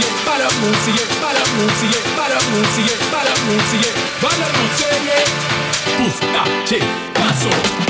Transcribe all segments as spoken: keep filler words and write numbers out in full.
paso. Bala, no sé, busca, che, pasa.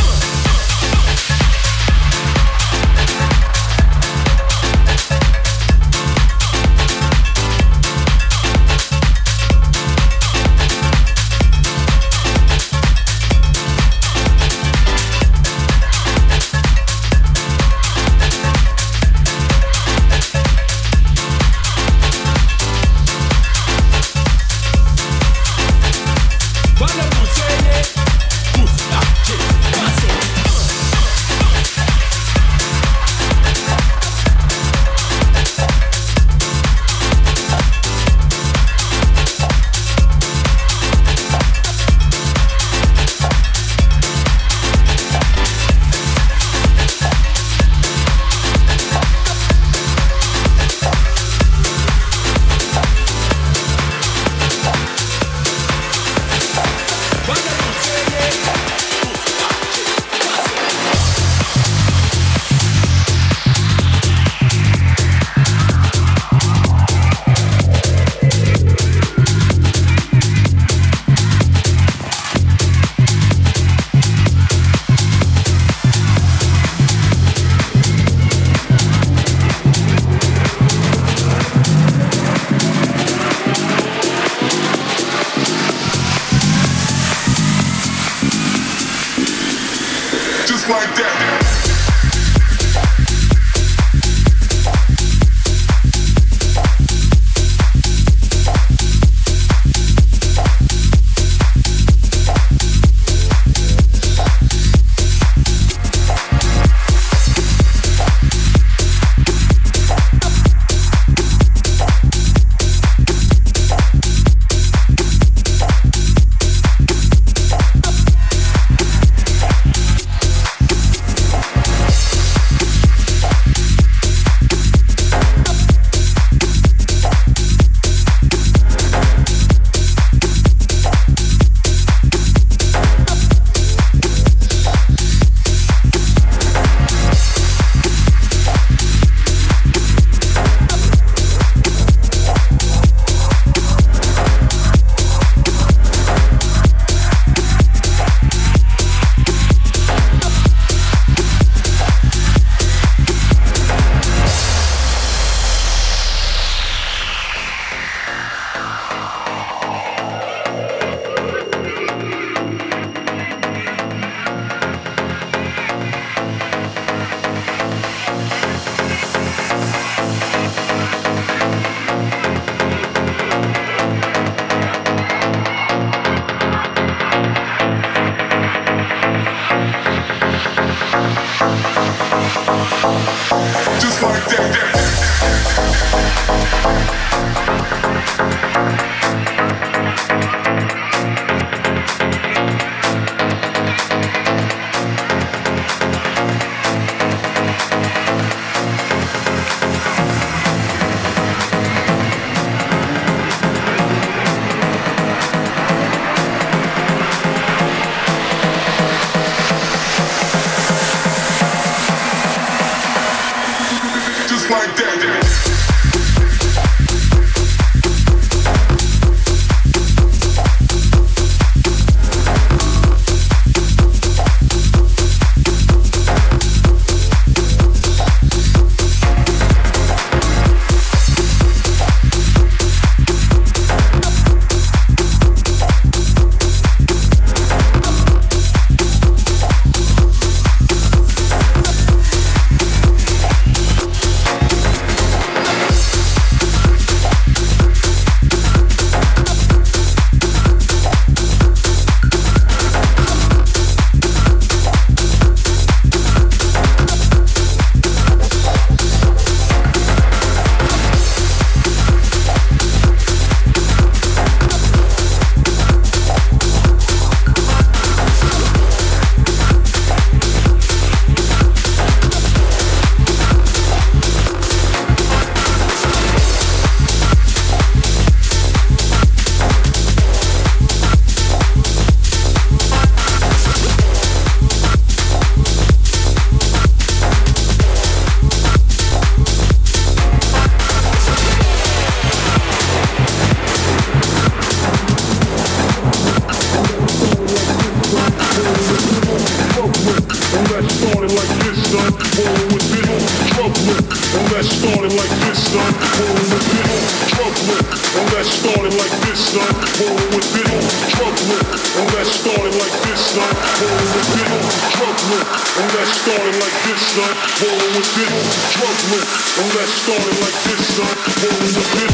and that started like this, son. Rolling with it, truck whip, and that started like this, son. Rolling with it, truck whip, and that started like this, son. Rolling with it, truck whip, and that started like this, son. Rolling with it.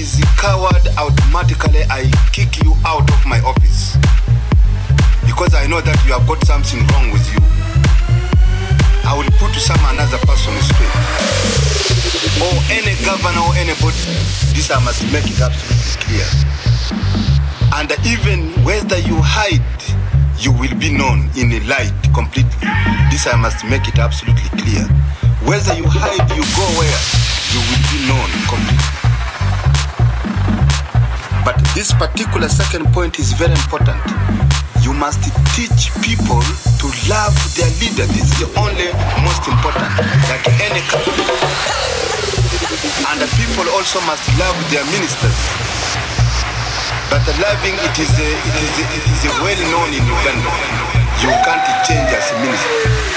is a coward, automatically I kick you out of my office. Because I know that you have got something wrong with you. I will put some another person straight. Or any governor or anybody. This I must make it absolutely clear. And even whether you hide, you will be known in a light completely. This I must make it absolutely clear. Whether you hide, you go where, you will be known completely. But this particular second point is very important. You must teach people to love their leader. This is the only most important, like any company. And the people also must love their ministers. But the loving, it is a, it is a, it is a well known in Uganda. You can't change as a minister.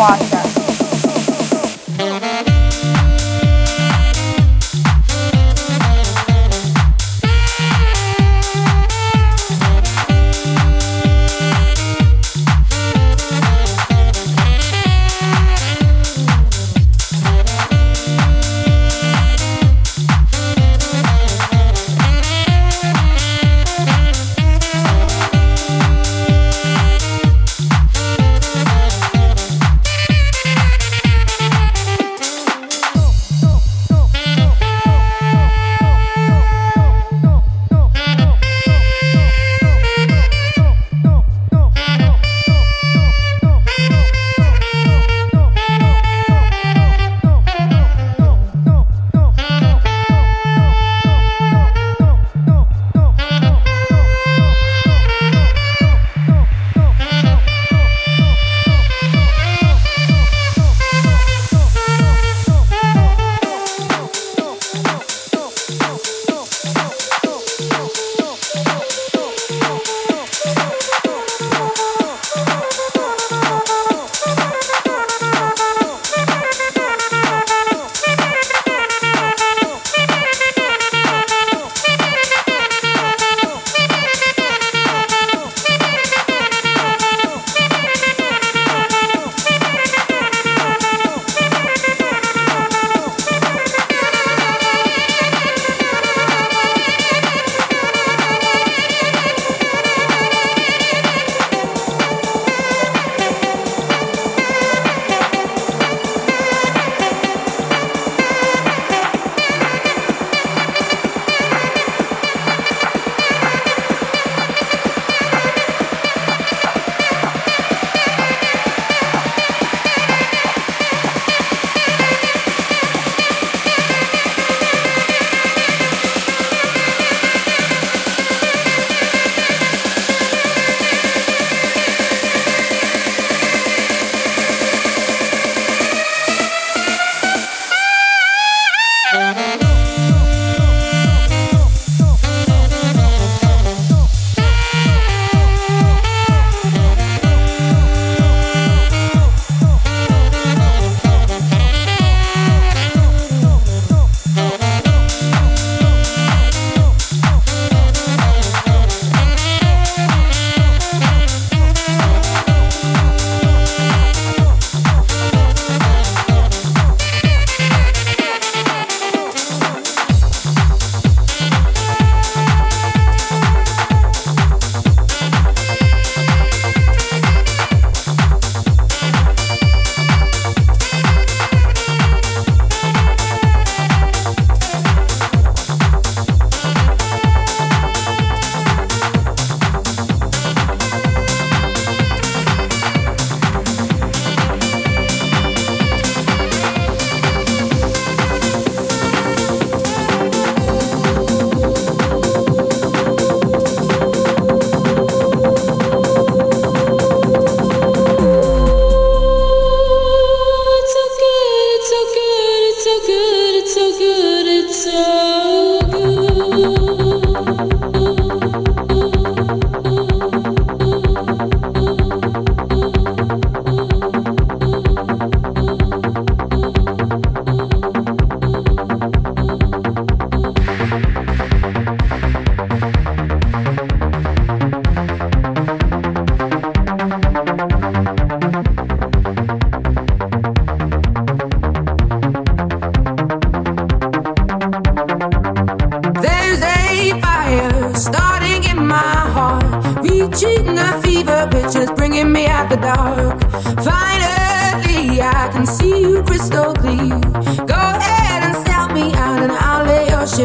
podcast. You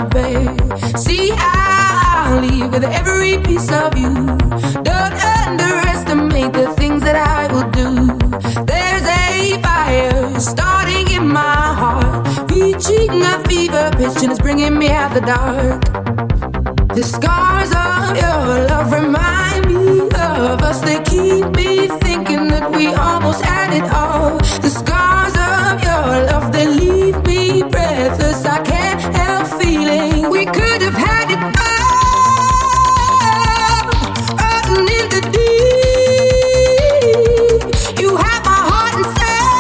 have my heart inside.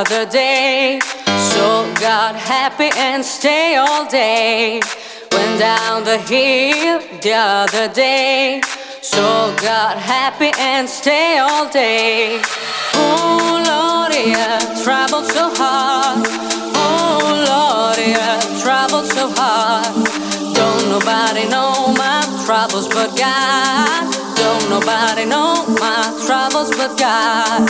another day. So got happy and stay all day. Went down the hill the other day. So got happy and stay all day. Oh Lord, yeah, traveled so hard. Oh Lord, yeah, traveled so hard. Don't nobody know my troubles but God. Don't nobody know my troubles but God.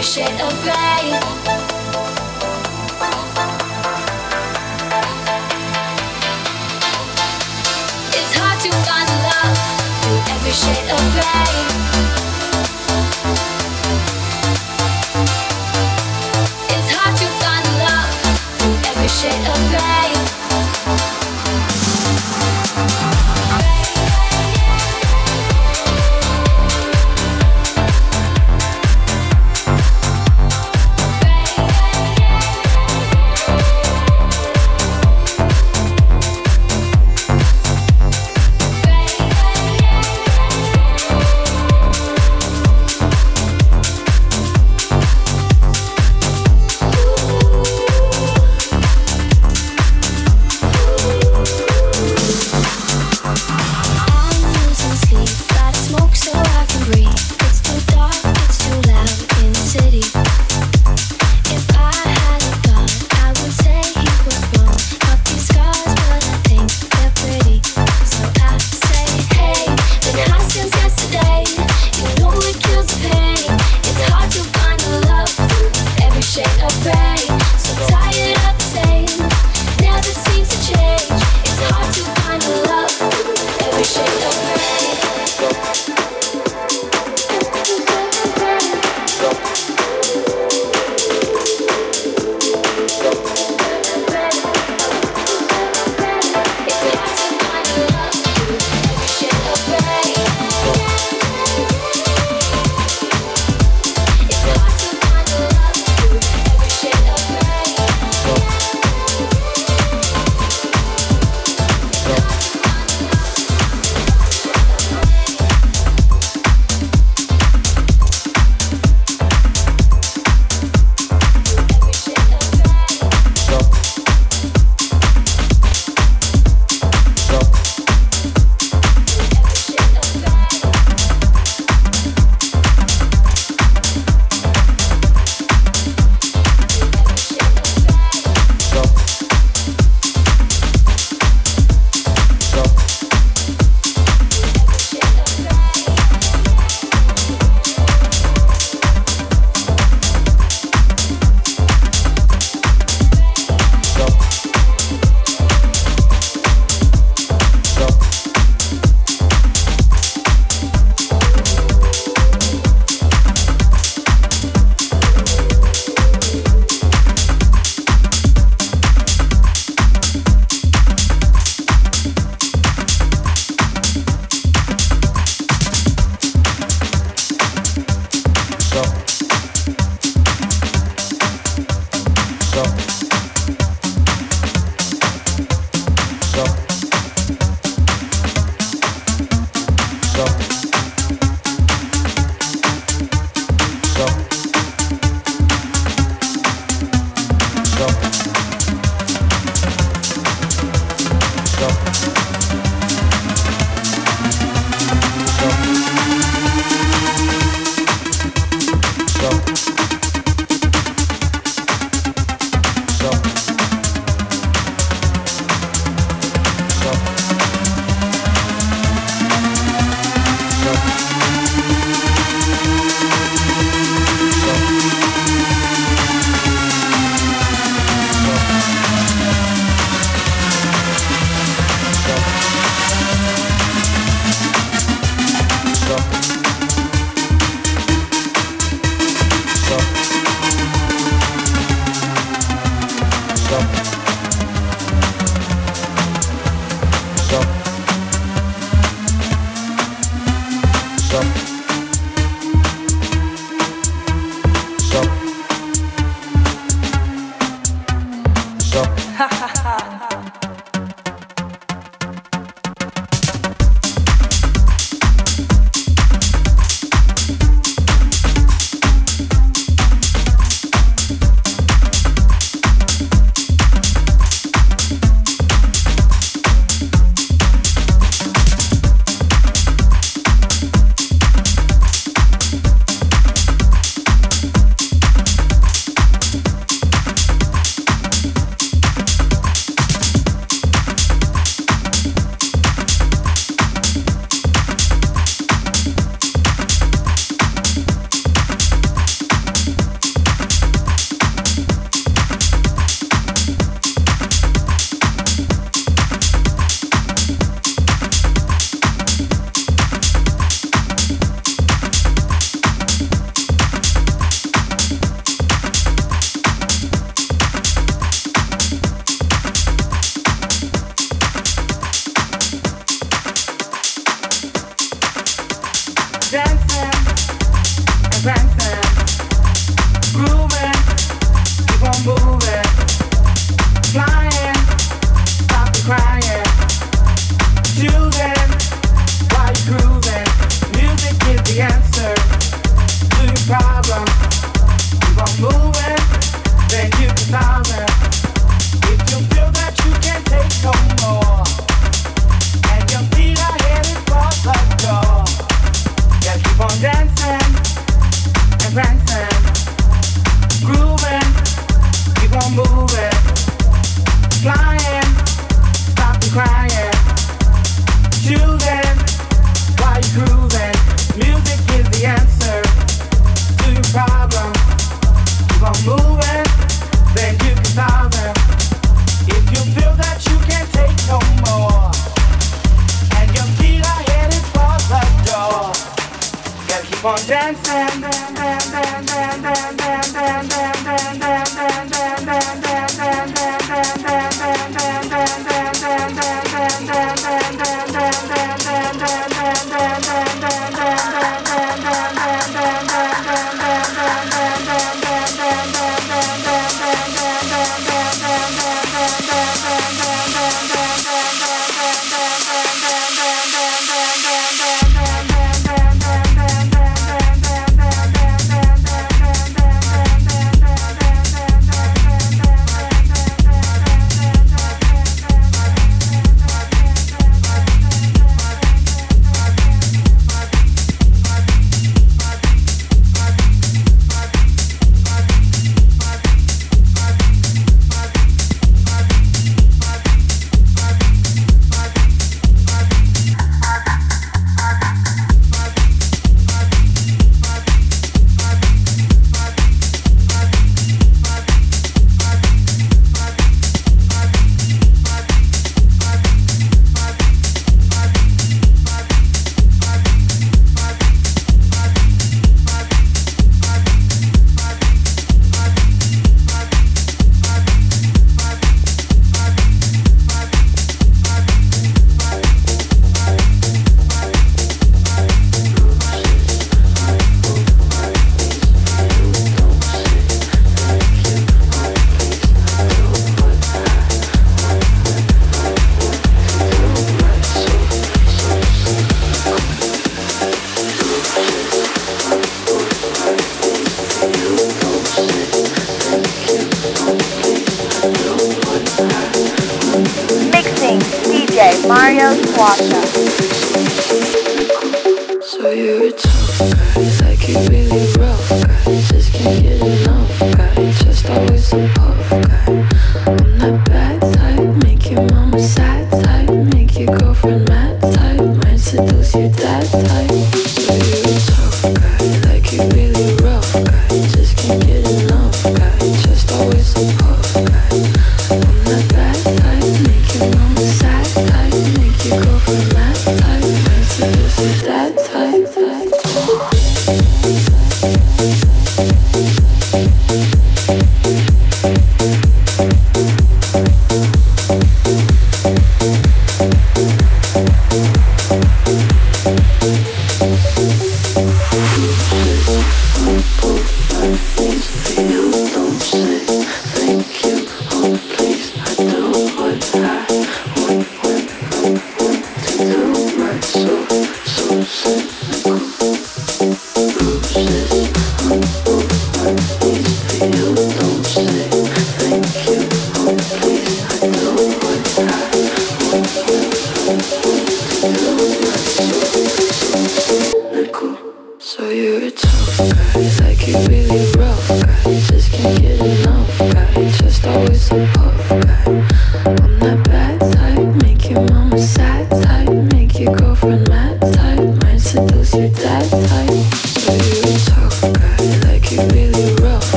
every shade of gray. It's hard to find love through every shade of gray. It's hard to find love through every shade of gray.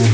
It's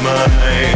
mine.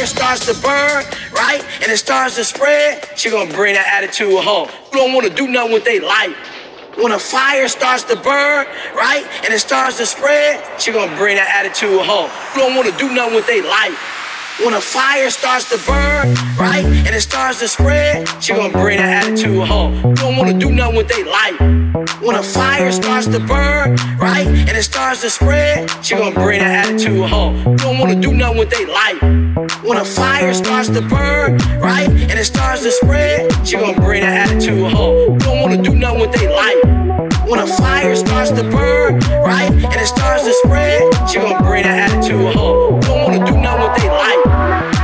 fire starts to burn, right? And it starts to spread, you're gonna bring that attitude home. You don't wanna do nothing with their life. When a fire starts to burn, right? And it starts to spread, you're gonna bring that attitude home. You don't wanna do nothing with their life. When a fire starts to burn, right? And it starts to spread, you're gonna bring that attitude home. You don't wanna do nothing with their life. When a fire starts to burn, right? And it starts to spread, you're gonna bring that attitude home. You don't wanna do nothing with their life. When a fire starts to burn, right? And it starts to spread, you're gonna bring that attitude home. You don't wanna do nothing with their life. When a fire starts to burn, right? And it starts to spread, you're gonna bring that attitude home. You don't wanna do nothing with their life.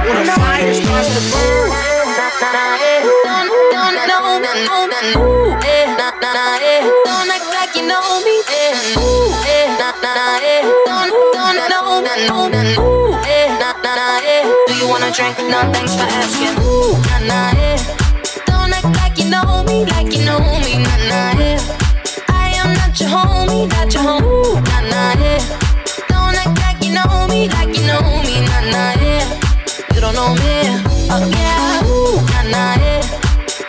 When the fire starts to burn, don't, don't know me, know me, ooh, eh, nah, nah, nah, eh. Don't act like you know me, eh, ooh, eh, nah, nah, nah, eh. Don't, don't know me, know me, ooh, eh, nah, nah, nah, eh. Do you wanna drink? No, thanks for asking. Ooh, nah, nah, eh. Don't act like you know me, like you know me, nah, nah, eh. I am not your homie, not your homie, ooh, nah, nah, eh. Don't act like you know me, like you know me, nah, nah, eh. You don't know me, oh yeah, ooh, nah, nah, yeah.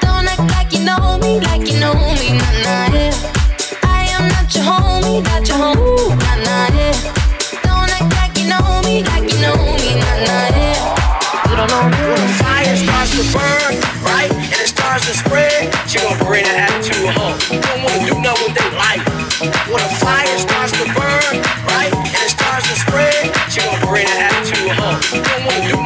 Don't act like you know me, like you know me, nah, nah, yeah. I am not your homie, not your homie, ooh, nah, nah, yeah. Don't act like you know me, like you know me, nah, nah, yeah. You don't know me. When the fire starts to burn, right, and it starts to spread, you gon' bring that attitude home. You don't wanna do nothing with they like. When the fire starts to burn, right, and it starts to spread, you gon' bring that attitude home. You don't wanna do nothing.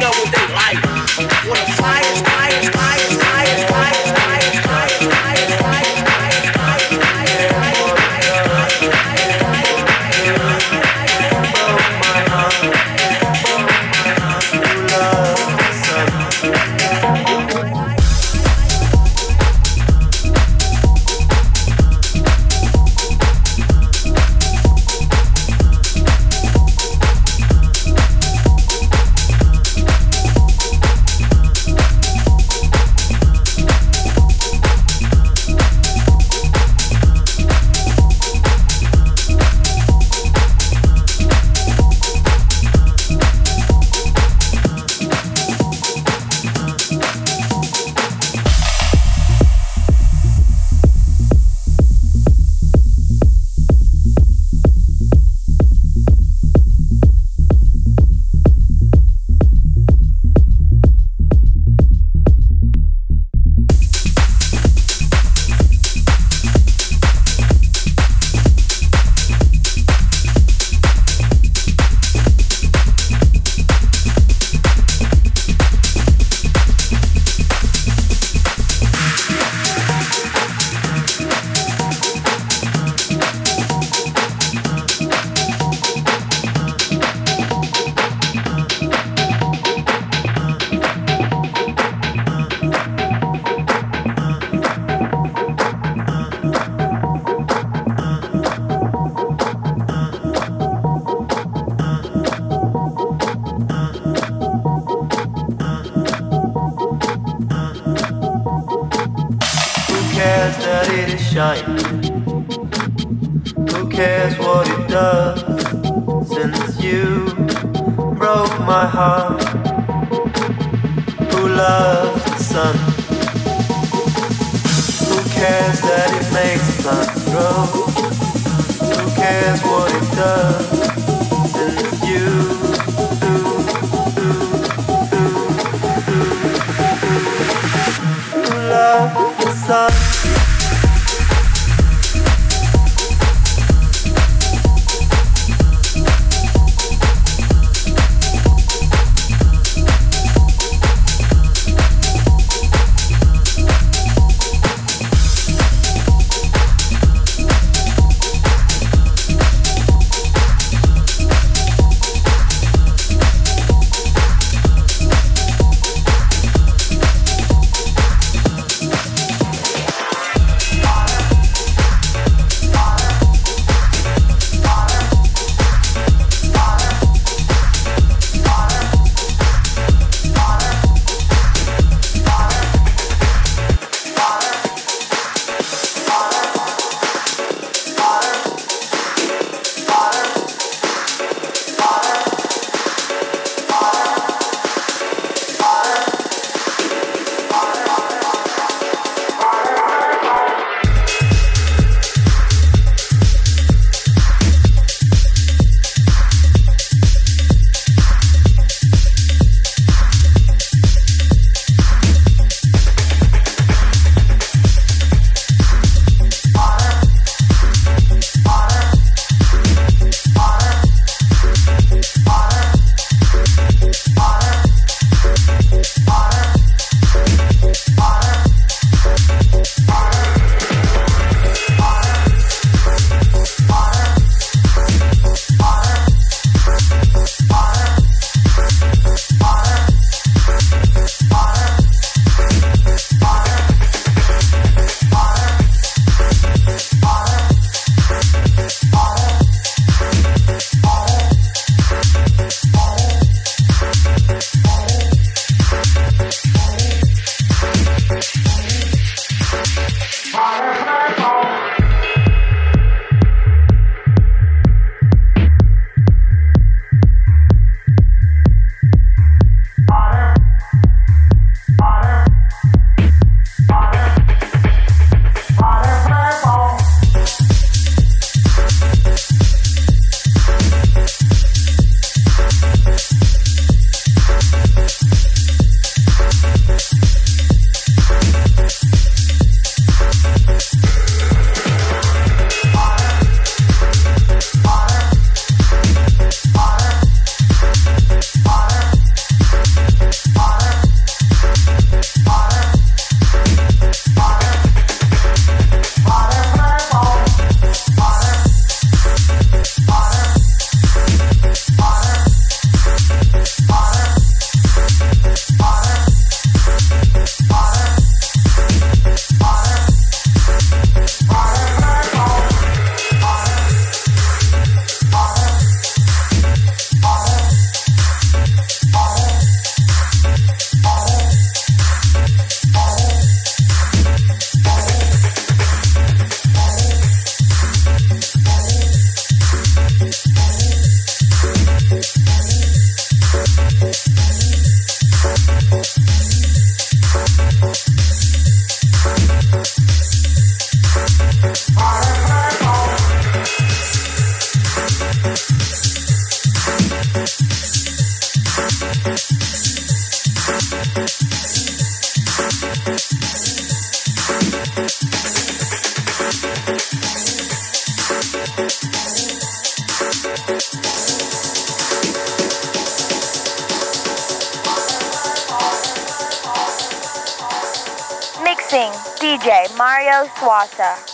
D J Mario Suaza.